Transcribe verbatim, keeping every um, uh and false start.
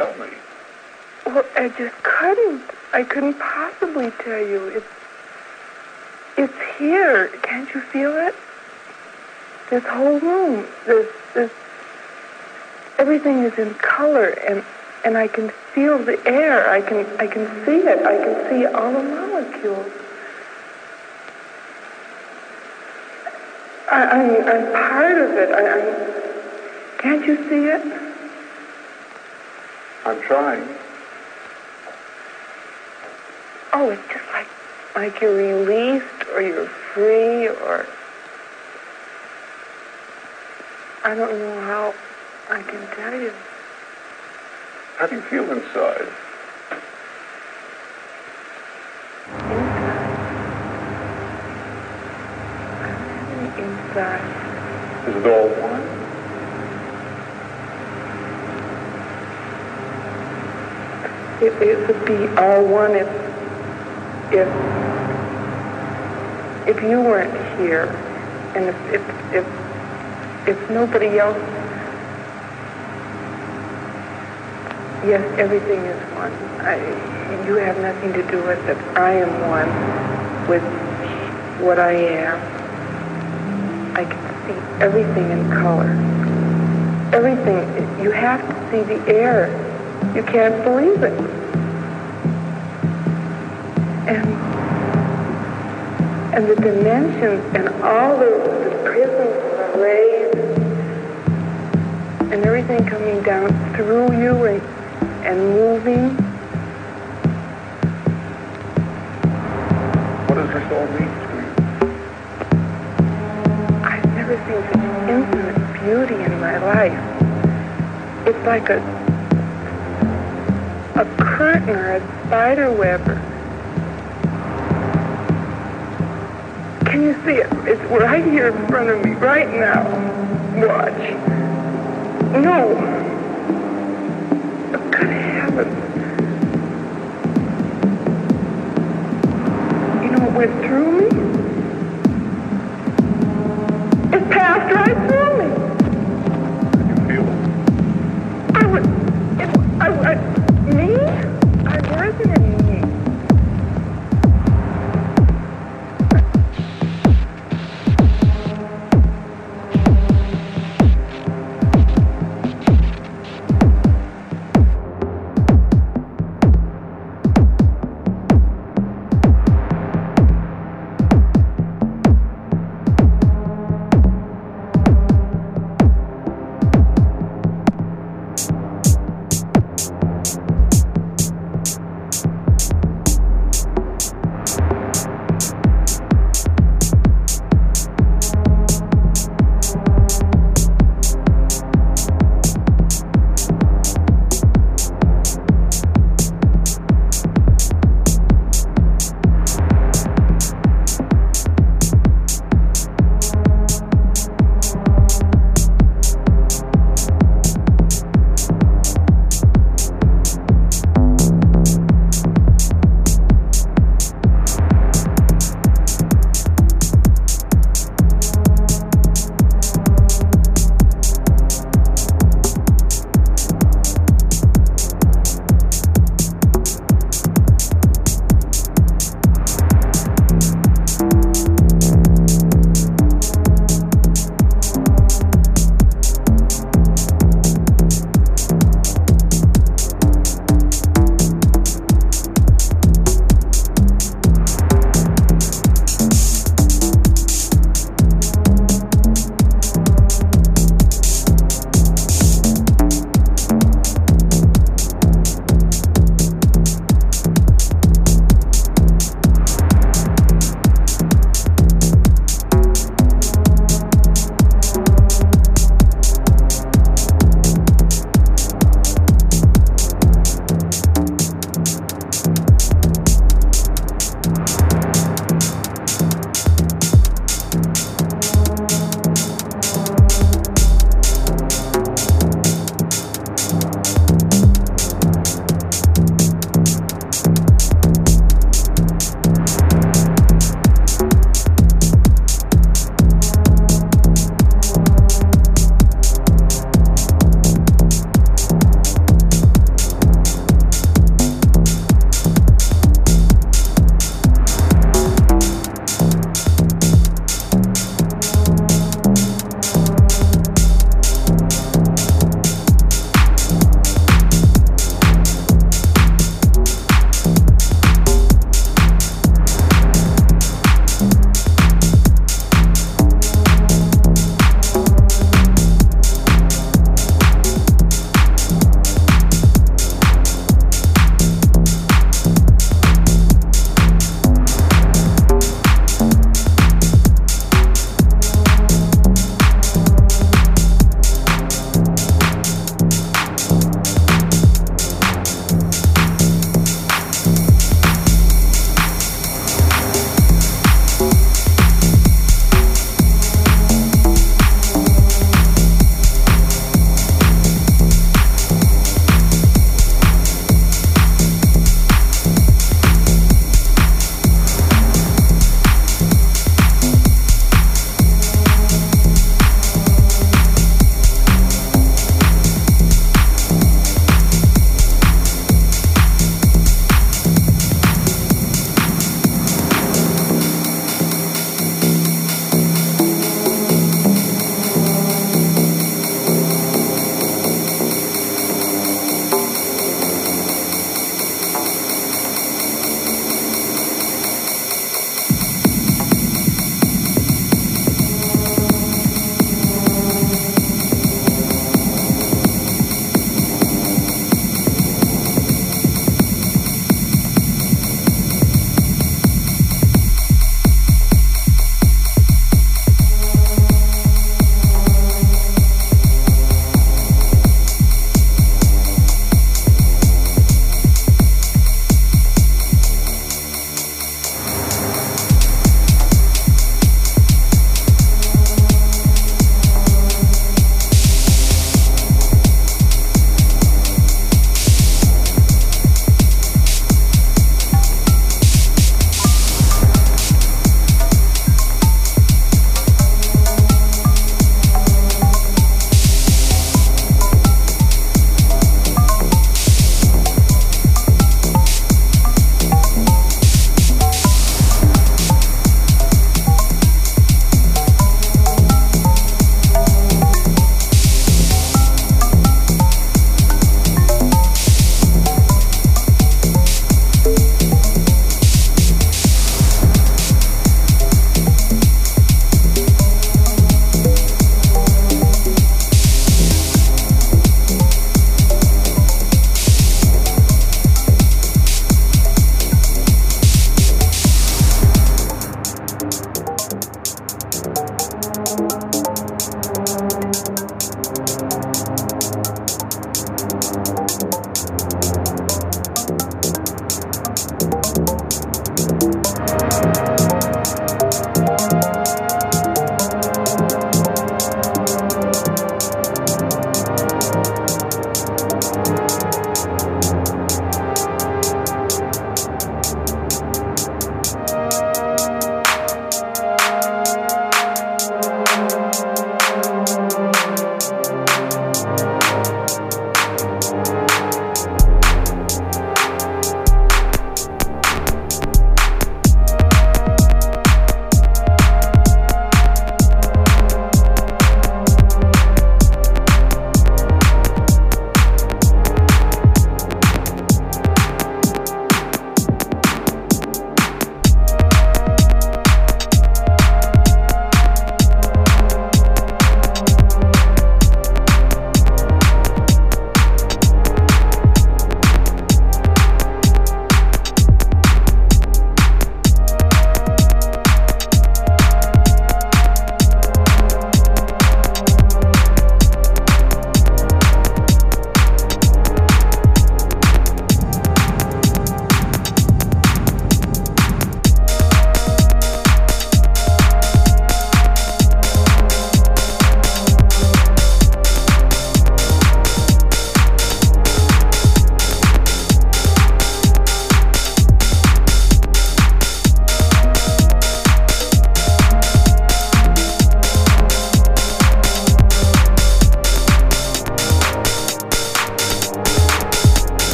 tell me? Well, I just couldn't. I couldn't possibly tell you. It's, it's here. Can't you feel it? This whole room, this, this, everything is in color, and, and I can feel the air. I can, I can see it. I can see all the molecules. I, I'm, I'm part of it. I, I'm, can't you see it? I'm trying. Oh, it's just like, like you're released, or you're free, or... I don't know how I can tell you. How do you feel inside? Inside? I'm inside. Is it all one? It, it would be all one if, if, if you weren't here, and if, if, if If nobody else, yes, everything is one. I, you have nothing to do with it. I am one with what I am. I can see everything in color. Everything. You have to see the air. You can't believe it. And, and the dimensions and all the, the prisms, rays and everything coming down through you and, and moving. What does this all mean to you? I've never seen such infinite beauty in my life. It's like a a curtain or a spider web. Can you see it? It's right here in front of me, right now. Watch. No. Oh, good heavens. You know what went through me?